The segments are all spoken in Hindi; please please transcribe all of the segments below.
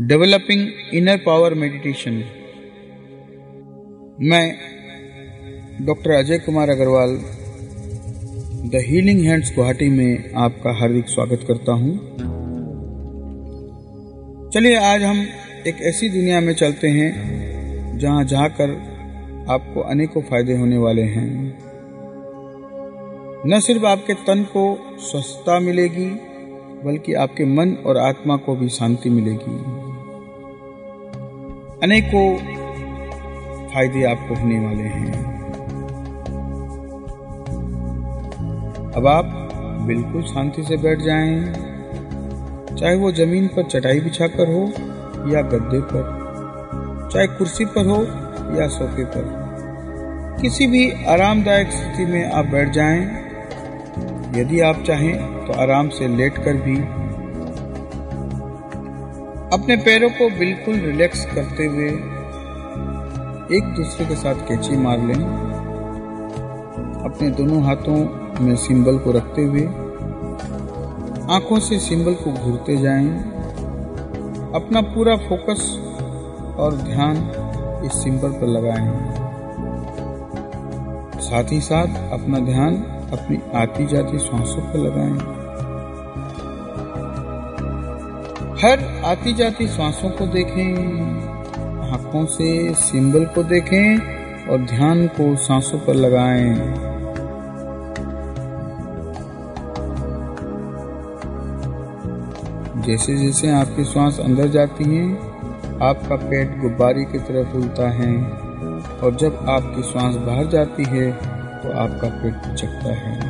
Developing inner power meditation. मैं doctor Ajay Kumar Agarwal the healing hands Guwahati में आपका हार्दिक स्वागत करता हूं। चलिए आज हम एक ऐसी दुनिया में चलते हैं जहां जाकर आपको अनेकों फायदे होने वाले हैं। न सिर्फ आपके तन को स्वस्थता मिलेगी बल्कि आपके मन और आत्मा को भी शांति मिलेगी। अनेकों फायदे आपको होने वाले हैं। अब आप बिल्कुल शांति से बैठ जाएं, चाहे वो जमीन पर चटाई बिछाकर हो या गद्दे पर, चाहे कुर्सी पर हो या सोफे पर, किसी भी आरामदायक स्थिति में आप बैठ जाएं। यदि आप चाहें तो आराम से लेटकर भी अपने पैरों को बिल्कुल रिलैक्स करते हुए एक दूसरे के साथ कैंची मार लें। अपने दोनों हाथों में सिंबल को रखते हुए आंखों से सिंबल को घूरते जाएं। अपना पूरा फोकस और ध्यान इस सिंबल पर लगाएं। साथ ही साथ अपना ध्यान अपनी आती जाती सांसों पर लगाएं। हर आती जाती सांसों को देखें, आंखों से सिंबल को देखें और ध्यान को सांसों पर लगाएं। जैसे जैसे आपकी सांस अंदर जाती है आपका पेट गुब्बारे की तरह फूलता है और जब आपकी सांस बाहर जाती है तो आपका पेट चकता है।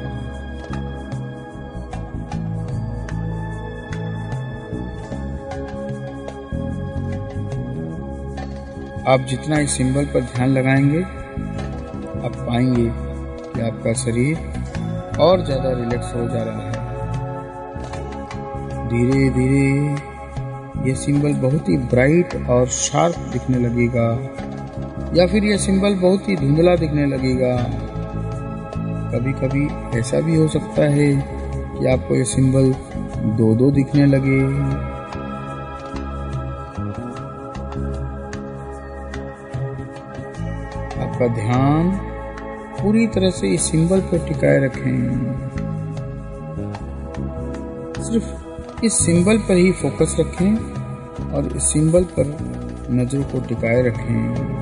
आप जितना इस सिंबल पर ध्यान लगाएंगे आप पाएंगे कि आपका शरीर और ज्यादा रिलैक्स हो जा रहा है। धीरे धीरे यह सिंबल बहुत ही ब्राइट और शार्प दिखने लगेगा या फिर यह सिंबल बहुत ही धुंधला दिखने लगेगा। कभी कभी ऐसा भी हो सकता है कि आपको ये सिंबल दो दो दिखने लगे। आपका ध्यान पूरी तरह से इस सिंबल पर टिकाए रखें। सिर्फ इस सिंबल पर ही फोकस रखें और इस सिंबल पर नजर को टिकाए रखें।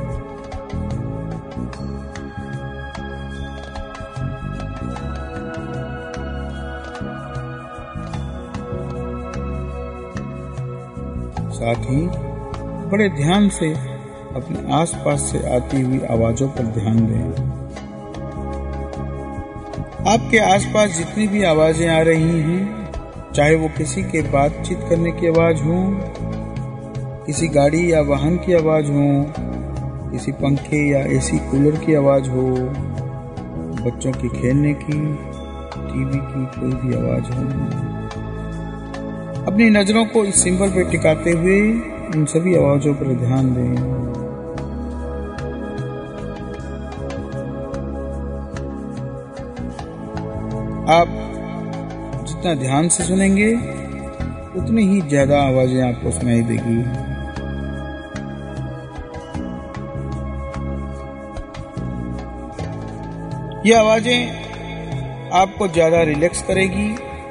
साथ ही बड़े ध्यान से अपने आसपास से आती हुई आवाजों पर ध्यान दें। आपके आसपास जितनी भी आवाजें आ रही हैं, चाहे वो किसी के बातचीत करने की आवाज हो, किसी गाड़ी या वाहन की आवाज हो, किसी पंखे या एसी कूलर की आवाज हो, बच्चों की खेलने की, टीवी की कोई भी आवाज हो, अपनी नजरों को इस सिंबल पर टिकाते हुए इन सभी आवाजों पर ध्यान दें। आप जितना ध्यान से सुनेंगे उतनी ही ज्यादा आवाजें आपको सुनाई देगी। ये आवाजें आपको ज्यादा रिलैक्स करेगी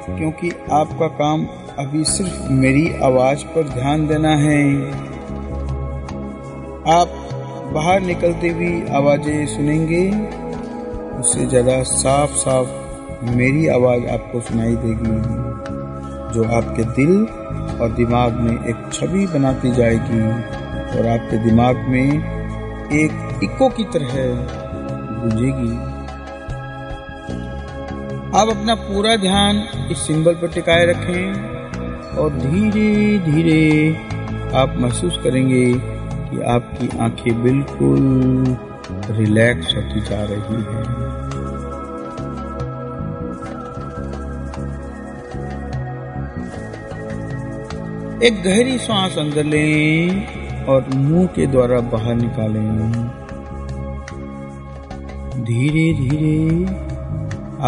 क्योंकि आपका काम अभी सिर्फ मेरी आवाज पर ध्यान देना है। आप बाहर निकलते हुए आवाजें सुनेंगे, उससे ज़्यादा साफ साफ मेरी आवाज आपको सुनाई देगी जो आपके दिल और दिमाग में एक छवि बनाती जाएगी और आपके दिमाग में एक इको की तरह गूंजेगी। आप अपना पूरा ध्यान इस सिंबल पर टिकाए रखें और धीरे धीरे आप महसूस करेंगे कि आपकी आंखें बिल्कुल रिलैक्स होती जा रही हैं। एक गहरी सांस अंदर लें और मुंह के द्वारा बाहर निकालें। धीरे धीरे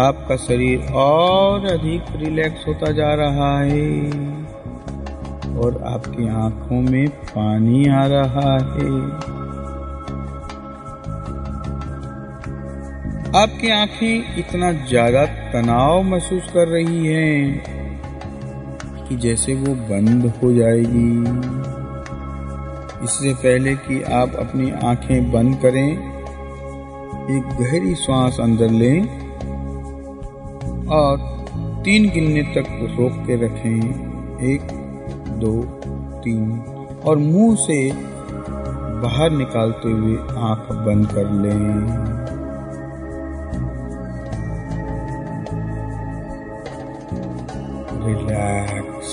आपका शरीर और अधिक रिलैक्स होता जा रहा है और आपकी आंखों में पानी आ रहा है। आपकी आंखें इतना ज्यादा तनाव महसूस कर रही हैं कि जैसे वो बंद हो जाएगी। इससे पहले कि आप अपनी आंखें बंद करें, एक गहरी सांस अंदर लें और 3 गिनने तक रोक के रखें, 1 2 3, और मुंह से बाहर निकालते हुए आंख बंद कर लें। रिलैक्स।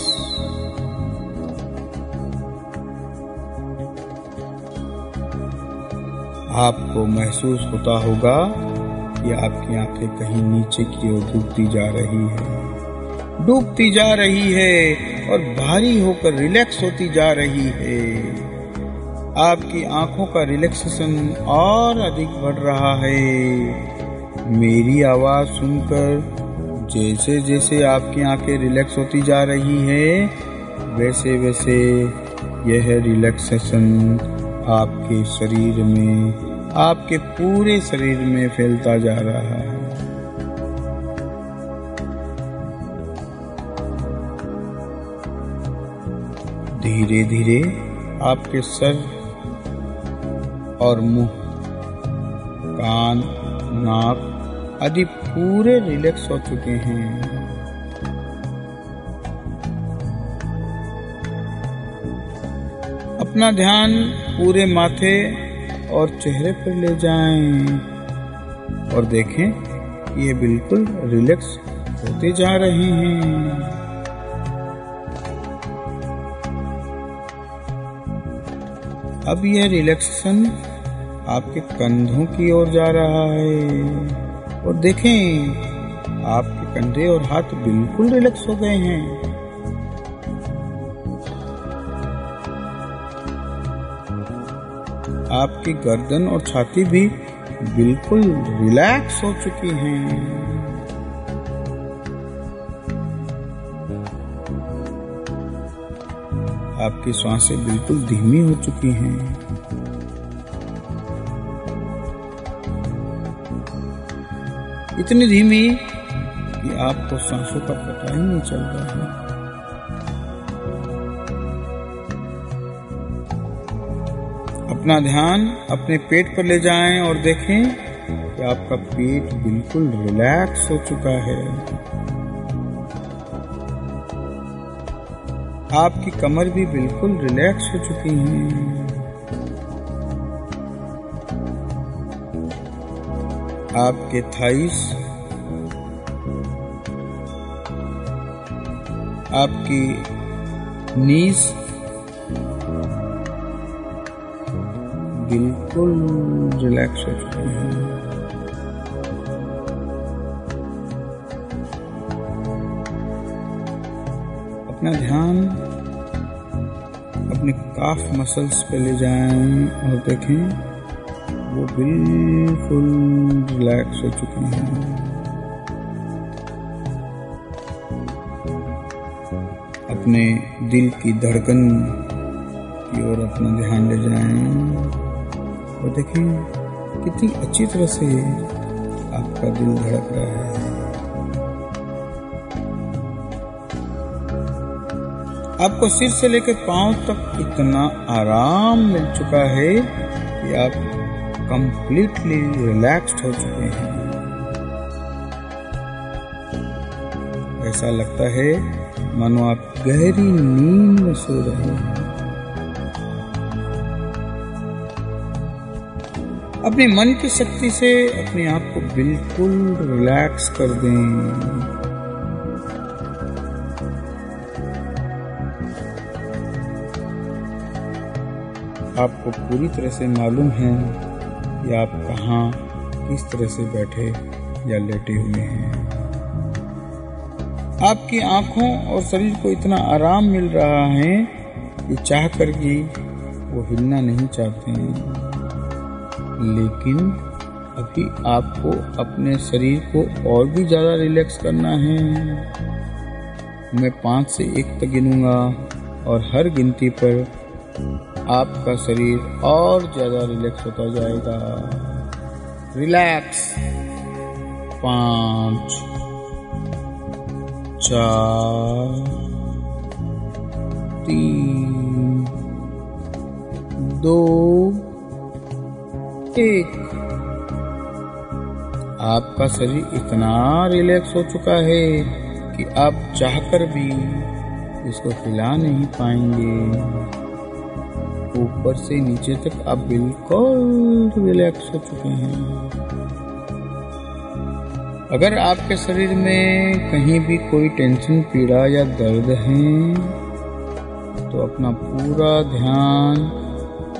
आपको महसूस होता होगा कि आपकी आंखें कहीं नीचे की ओर डूबती जा रही है और भारी होकर रिलैक्स होती जा रही है। आपकी आंखों का रिलैक्सेशन और अधिक बढ़ रहा है। मेरी आवाज सुनकर जैसे जैसे आपकी आंखें रिलैक्स होती जा रही है, वैसे वैसे यह रिलैक्सेशन आपके शरीर में, आपके पूरे शरीर में फैलता जा रहा है। धीरे धीरे आपके सर और मुंह, कान, नाक आदि पूरे रिलैक्स हो चुके हैं। अपना ध्यान पूरे माथे और चेहरे पर ले जाएं और देखें कि ये बिल्कुल रिलैक्स होते जा रहे हैं। अब यह रिलैक्सेशन आपके कंधों की ओर जा रहा है और देखें आपके कंधे और हाथ बिल्कुल रिलैक्स हो गए हैं। आपकी गर्दन और छाती भी बिल्कुल रिलैक्स हो चुकी हैं। आपकी सांसें बिल्कुल धीमी हो चुकी हैं। इतनी धीमी कि आपको सांसों का पता ही नहीं चल रहा है। अपना ध्यान अपने पेट पर ले जाएं और देखें कि आपका पेट बिल्कुल रिलैक्स हो चुका है। आपकी कमर भी बिल्कुल रिलैक्स हो चुकी है। आपके थाइस, आपकी नीज बिल्कुल रिलैक्स हो चुके हैं। अपना ध्यान अपने काफ मसल्स पे ले जाएं और देखें वो बिल्कुल रिलैक्स हो चुके हैं। अपने दिल की धड़कन की ओर अपना ध्यान ले जाएं और देखें कितनी अच्छी तरह से आपका दिल धड़क रहा है। आपको सिर से लेकर पांव तक इतना आराम मिल चुका है कि आप कंप्लीटली रिलैक्स्ड हो चुके हैं। ऐसा लगता है मानो आप गहरी नींद में सो रहे हैं। अपने मन की शक्ति से अपने आप को बिल्कुल रिलैक्स कर दें। आपको पूरी तरह से मालूम है कि आप कहाँ किस तरह से बैठे या लेटे हुए हैं। आपकी आंखों और शरीर को इतना आराम मिल रहा है कि चाह कर भी वो हिलना नहीं चाहते हैं। लेकिन अभी आपको अपने शरीर को और भी ज़्यादा रिलैक्स करना है। मैं 5 से 1 तक गिनूंगा और हर गिनती पर आपका शरीर और ज्यादा रिलैक्स होता जाएगा। रिलैक्स। 5, 4, 3, 2, 1। आपका शरीर इतना रिलैक्स हो चुका है कि आप चाहकर भी इसको हिला नहीं पाएंगे। ऊपर से नीचे तक आप बिल्कुल रिलैक्स हो चुके हैं। अगर आपके शरीर में कहीं भी कोई टेंशन, पीड़ा या दर्द है, तो अपना पूरा ध्यान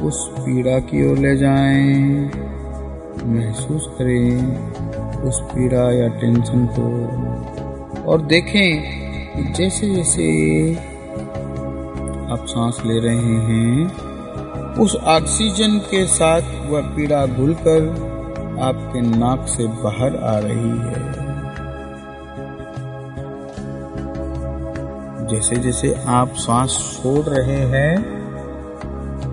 उस पीड़ा की ओर ले जाएं। महसूस करें उस पीड़ा या टेंशन को और देखें जैसे जैसे आप सांस ले रहे हैं उस ऑक्सीजन के साथ वह पीड़ा घुलकर आपके नाक से बाहर आ रही है। जैसे जैसे आप सांस छोड़ रहे हैं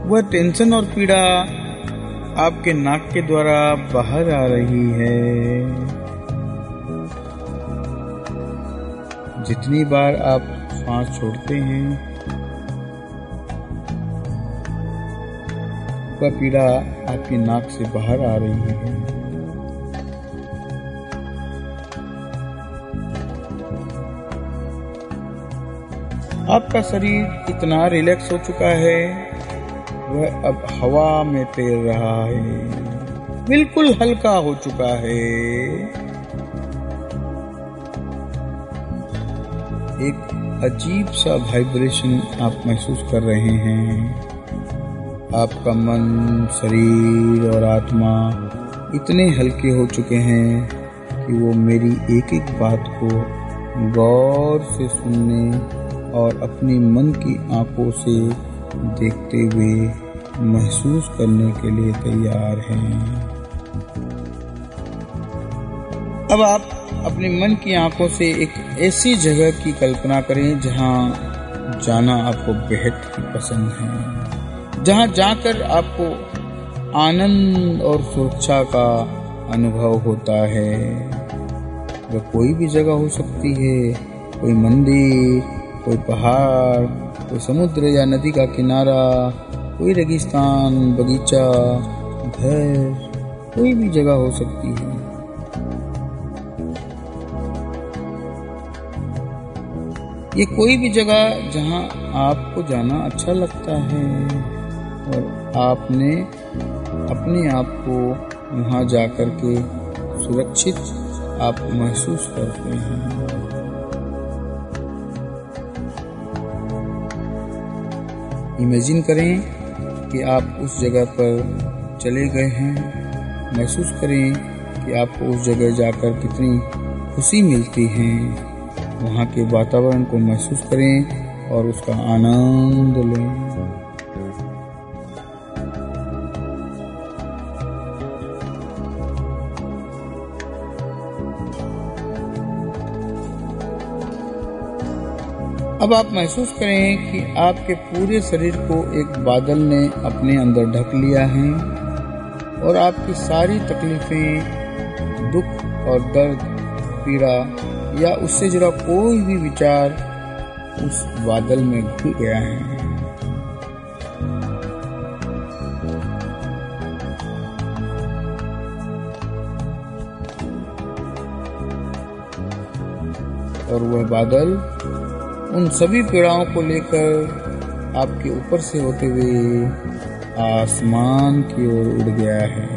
वह टेंशन और पीड़ा आपके नाक के द्वारा बाहर आ रही है। जितनी बार आप सांस छोड़ते हैं वह पीड़ा आपकी नाक से बाहर आ रही है। आपका शरीर इतना रिलैक्स हो चुका है वह अब हवा में तैर रहा है, बिल्कुल हल्का हो चुका है। एक अजीब सा वाइब्रेशन आप महसूस कर रहे हैं। आपका मन, शरीर और आत्मा इतने हल्के हो चुके हैं कि वो मेरी एक एक बात को गौर से सुनने और अपने मन की आंखों से देखते हुए महसूस करने के लिए तैयार हैं। अब आप अपने मन की आंखों से एक ऐसी जगह की कल्पना करें जहां जाना आपको बेहद पसंद है, जहां जाकर आपको आनंद और सुरक्षा का अनुभव होता है। वह कोई भी जगह हो सकती है, कोई मंदिर, कोई पहाड़, कोई समुद्र या नदी का किनारा, कोई रेगिस्तान, बगीचा, घर, कोई भी जगह हो सकती है। ये कोई भी जगह जहां आपको जाना अच्छा लगता है और आपने अपने आप को वहां जाकर के सुरक्षित आप महसूस करते हैं। इमेजिन करें कि आप उस जगह पर चले गए हैं। महसूस करें कि आपको उस जगह जाकर कितनी खुशी मिलती है। वहाँ के वातावरण को महसूस करें और उसका आनंद लें। अब आप महसूस करें कि आपके पूरे शरीर को एक बादल ने अपने अंदर ढक लिया है और आपकी सारी तकलीफें, दुख और दर्द, पीड़ा या उससे जुड़ा कोई भी विचार उस बादल में घुल गया है। और वह बादल उन सभी पीड़ाओं को लेकर आपके ऊपर से होते हुए आसमान की ओर उड़ गया है।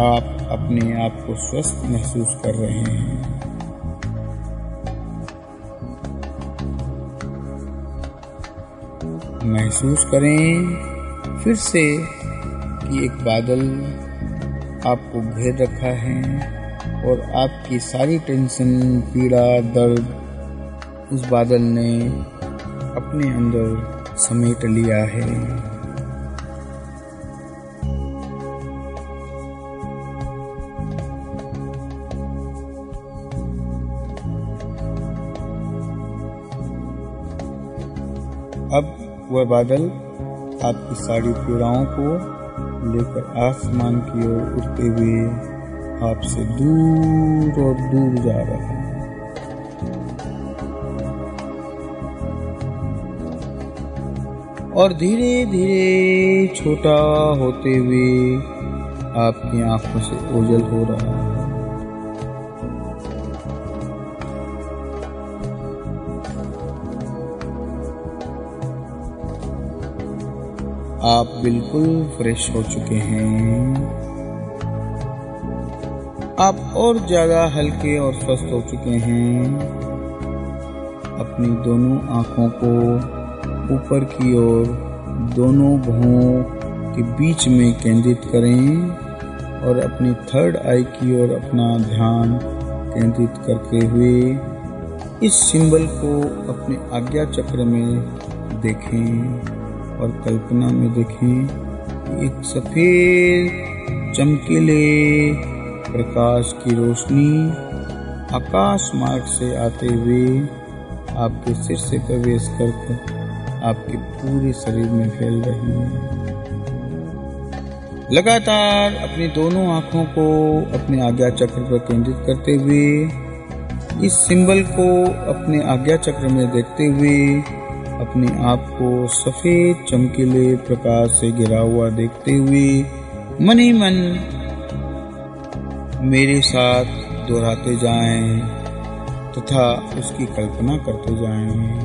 आप अपने आप को स्वस्थ महसूस कर रहे हैं। महसूस करें फिर से कि एक बादल आपको घेर रखा है और आपकी सारी टेंशन, पीड़ा, दर्द उस बादल ने अपने अंदर समेट लिया है। अब वह बादल आपकी सारी पीड़ाओं को लेकर आसमान की ओर उड़ते हुए आपसे दूर और दूर जा रहा है। और धीरे धीरे छोटा होते हुए आपकी आंखों से ओझल हो रहा है। आप बिल्कुल फ्रेश हो चुके हैं। आप और ज्यादा हल्के और स्वस्थ हो चुके हैं। अपनी दोनों आंखों को ऊपर की ओर दोनों भौहों के बीच में केंद्रित करें और अपनी थर्ड आई की ओर अपना ध्यान केंद्रित करते हुए इस सिंबल को अपने आज्ञा चक्र में देखें और कल्पना में देखें कि एक सफेद चमकीले प्रकाश की रोशनी आकाश मार्ग से आते हुए आपके सिर से प्रवेश करके आपके पूरे शरीर में फैल रही है। लगातार अपनी दोनों आंखों को अपने आज्ञा चक्र पर केंद्रित करते हुए इस सिंबल को अपने आज्ञा चक्र में देखते हुए अपने आप को सफेद चमकीले प्रकाश से घिरा हुआ देखते हुए मन ही मन मेरे साथ दोहराते जाएं तथा उसकी कल्पना करते जाएं।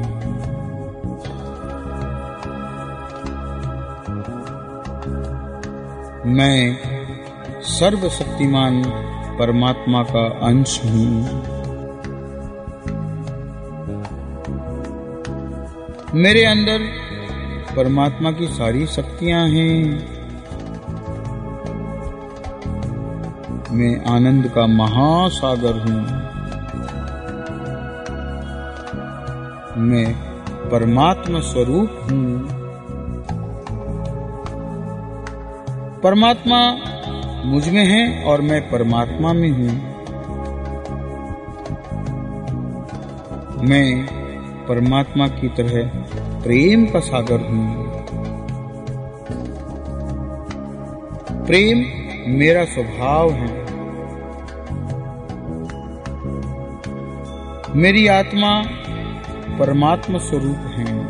मैं सर्वशक्तिमान परमात्मा का अंश हूँ। मेरे अंदर परमात्मा की सारी शक्तियां हैं। मैं आनंद का महासागर हूँ। मैं परमात्मा स्वरूप हूँ। परमात्मा मुझ में है और मैं परमात्मा में हूँ। मैं परमात्मा की तरह प्रेम का सागर हूँ। प्रेम मेरा स्वभाव है। मेरी आत्मा परमात्मा स्वरूप है।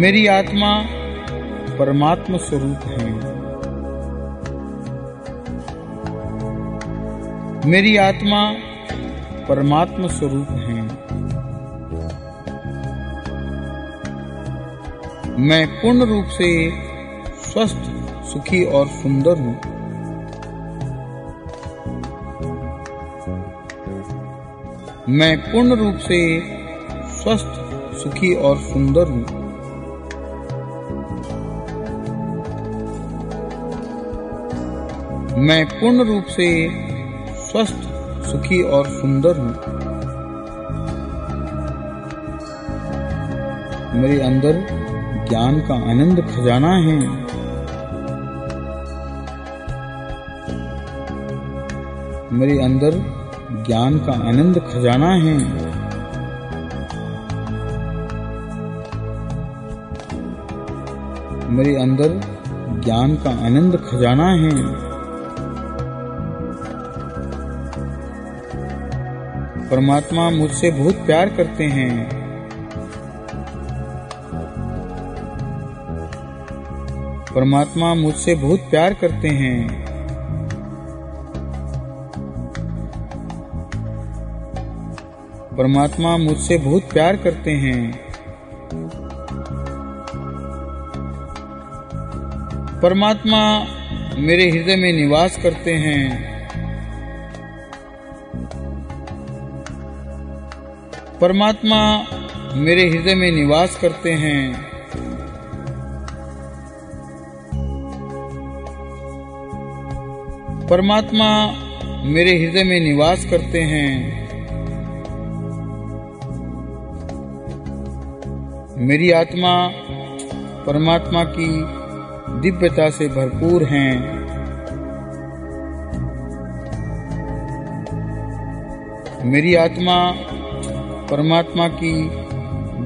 मेरी आत्मा परमात्मा स्वरूप है। मेरी आत्मा परमात्मा स्वरूप है। मैं पूर्ण रूप से स्वस्थ, सुखी और सुंदर हूँ। मैं पूर्ण रूप से स्वस्थ, सुखी और सुंदर हूँ। मैं पूर्ण रूप से स्वस्थ, सुखी और सुंदर हूँ। मेरे अंदर ज्ञान का आनंद खजाना है। मेरे अंदर ज्ञान का आनंद खजाना है। मेरे अंदर ज्ञान का आनंद खजाना है। परमात्मा मुझसे बहुत प्यार करते हैं। परमात्मा मुझसे बहुत प्यार करते हैं। परमात्मा मुझसे बहुत प्यार करते हैं। परमात्मा मेरे हृदय में निवास करते हैं। परमात्मा मेरे हृदय में निवास करते हैं। परमात्मा मेरे हृदय में निवास करते हैं। मेरी आत्मा परमात्मा की दिव्यता से भरपूर है। मेरी आत्मा परमात्मा की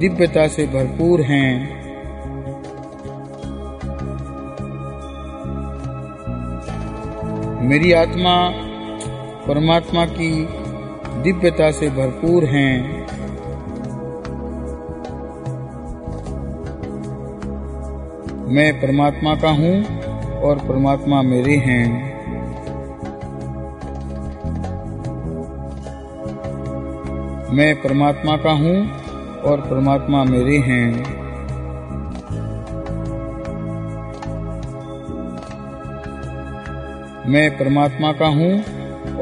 दिव्यता से भरपूर हैं। मेरी आत्मा परमात्मा की दिव्यता से भरपूर हैं। मैं परमात्मा का हूँ और परमात्मा मेरे हैं। मैं परमात्मा का हूँ और परमात्मा मेरे हैं। मैं परमात्मा का हूँ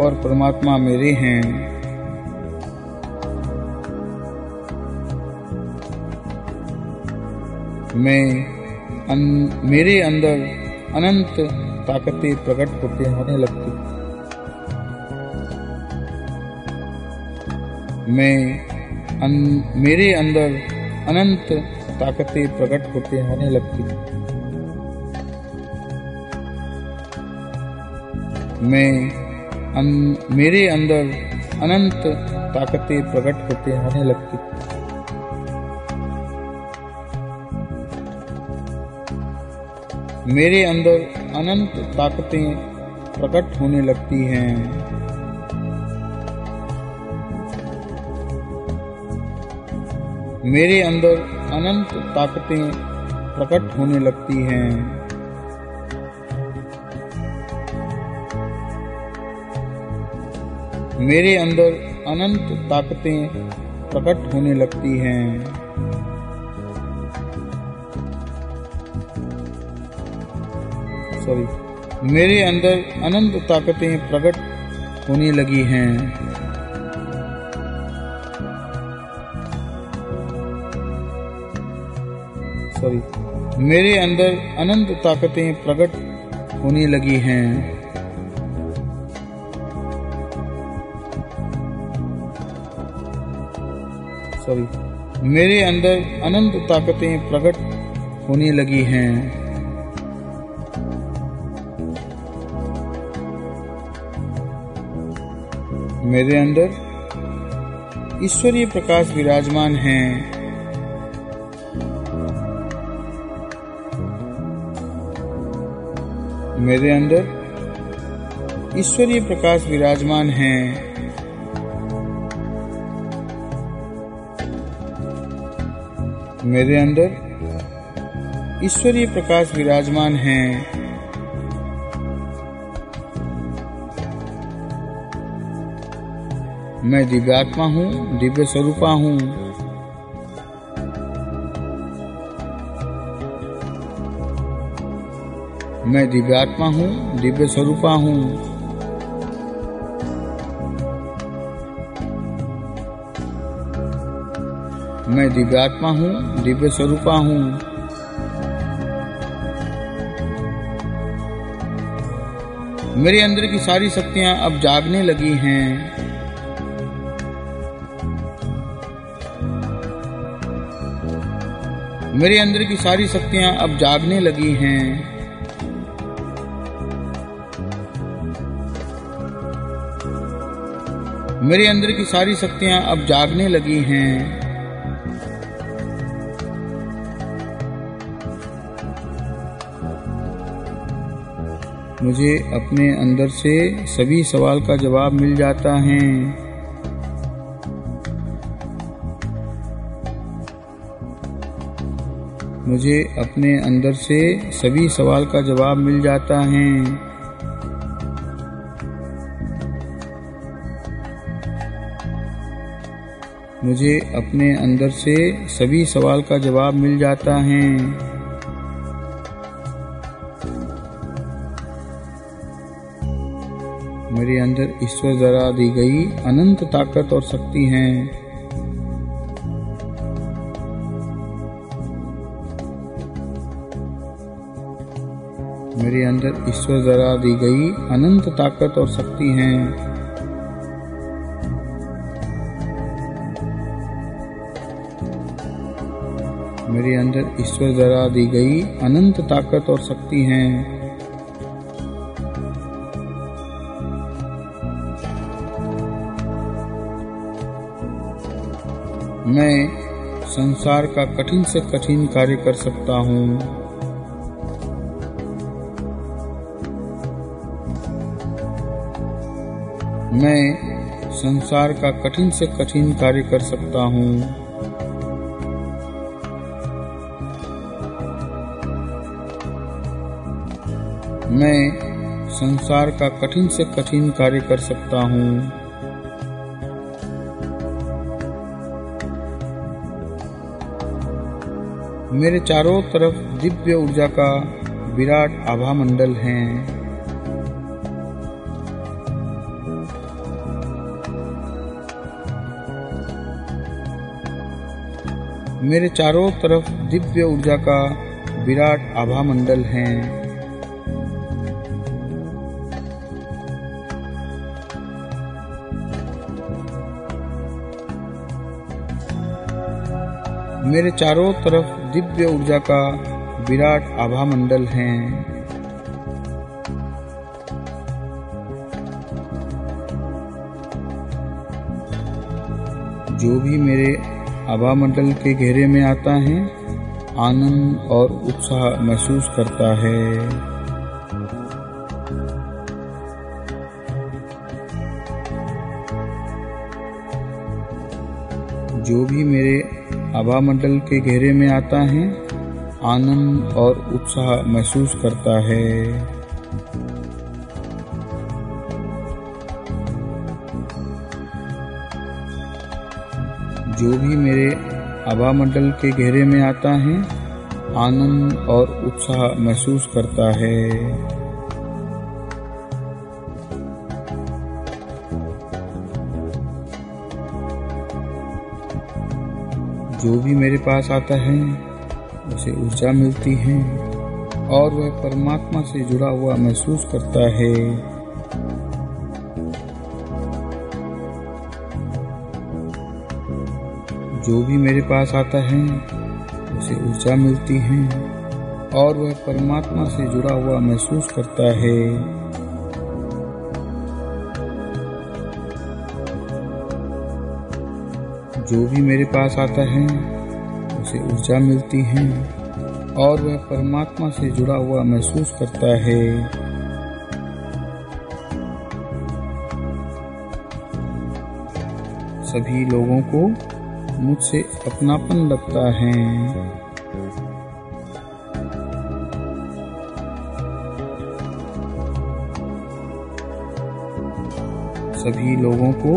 और परमात्मा मेरे हैं। मैं मेरे अंदर अनंत ताकतें प्रकट होते होने लगती। मेरे अंदर अनंत ताकतें प्रकट होते होने लगती। मेरे अंदर अनंत ताकतें प्रकट होते होने लगती। मेरे अंदर अनंत ताकतें प्रकट होने लगती हैं। मेरे अंदर अनंत ताकतें प्रकट होने लगती हैं। मेरे अंदर अनंत ताकतें प्रकट होने लगती हैं। मेरे अंदर अनंत ताकतें प्रकट होने लगी हैं। मेरे अंदर अनंत ताकतें प्रकट होने लगी हैं। मेरे अंदर अनंत ताकतें प्रकट होने लगी हैं। मेरे अंदर ईश्वरीय प्रकाश विराजमान हैं। मेरे अंदर ईश्वरीय प्रकाश विराजमान हैं। मेरे अंदर ईश्वरीय प्रकाश विराजमान हैं। मैं दिव्यात्मा हूँ, दिव्य स्वरूपा हूँ। मैं दिव्यात्मा हूँ, दिव्य स्वरूपा हूँ। मैं दिव्यात्मा हूँ, दिव्य स्वरूपा हूँ। मेरे अंदर की सारी शक्तियाँ अब जागने लगी हैं। मेरे अंदर की सारी शक्तियां अब जागने लगी हैं। मेरे अंदर की सारी शक्तियां अब जागने लगी हैं। मुझे अपने अंदर से सभी सवाल का जवाब मिल जाता है। मुझे अपने अंदर से सभी सवाल का जवाब मिल जाता है। मुझे अपने अंदर से सभी सवाल का जवाब मिल जाता है। मेरे अंदर ईश्वर द्वारा दी गई अनंत ताकत और शक्ति है। मेरे अंदर ईश्वर द्वारा दी गई अनंत ताकत और शक्ति है। मेरे अंदर ईश्वर द्वारा दी गई अनंत ताकत और शक्ति है। मैं संसार का कठिन से कठिन कार्य कर सकता हूँ। मैं संसार का कठिन से कठिन कार्य कर सकता हूँ। मैं संसार का कठिन से कठिन कार्य कर सकता हूँ। मेरे चारों तरफ दिव्य ऊर्जा का विराट आभा मंडल है। मेरे चारों तरफ दिव्य ऊर्जा का विराट आभा मंडल है। मेरे चारों तरफ दिव्य ऊर्जा का विराट आभा मंडल है। जो भी मेरे आभा मंडल के घेरे में आता है आनंद और उत्साह महसूस करता है। जो भी मेरे आभा मंडल के घेरे में आता है आनंद और उत्साह महसूस करता है। जो भी मेरे आभा मंडल के घेरे में आता है आनंद और उत्साह महसूस करता है। जो भी मेरे पास आता है उसे ऊर्जा मिलती है और वह परमात्मा से जुड़ा हुआ महसूस करता है। जो भी मेरे पास आता है उसे ऊर्जा मिलती है और वह परमात्मा से जुड़ा हुआ महसूस करता है। जो भी मेरे पास आता है उसे ऊर्जा मिलती है और वह परमात्मा से जुड़ा हुआ महसूस करता है। सभी लोगों को मुझसे अपनापन लगता है। सभी लोगों को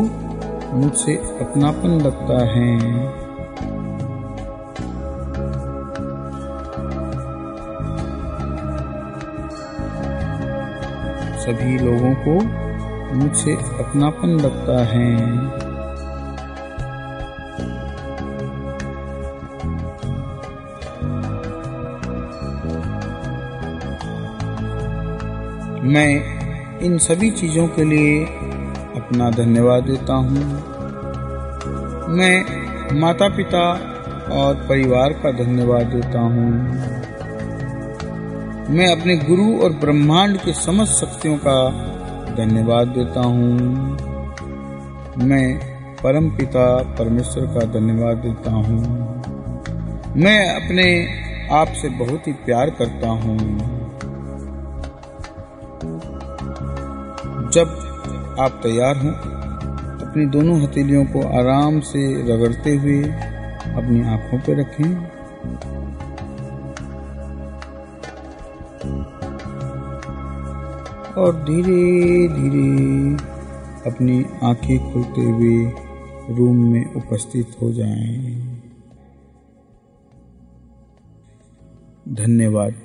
मुझसे अपनापन लगता है। सभी लोगों को मुझसे अपनापन लगता है। मैं इन सभी चीजों के लिए अपना धन्यवाद देता हूँ। मैं माता पिता और परिवार का धन्यवाद देता हूँ। मैं अपने गुरु और ब्रह्मांड के समस्त शक्तियों का धन्यवाद देता हूँ। मैं परम पिता परमेश्वर का धन्यवाद देता हूँ। मैं अपने आप से बहुत ही प्यार करता हूँ। जब आप तैयार हों अपनी दोनों हथेलियों को आराम से रगड़ते हुए अपनी आंखों पर रखें और धीरे धीरे अपनी आंखें खोलते हुए रूम में उपस्थित हो जाएं। धन्यवाद।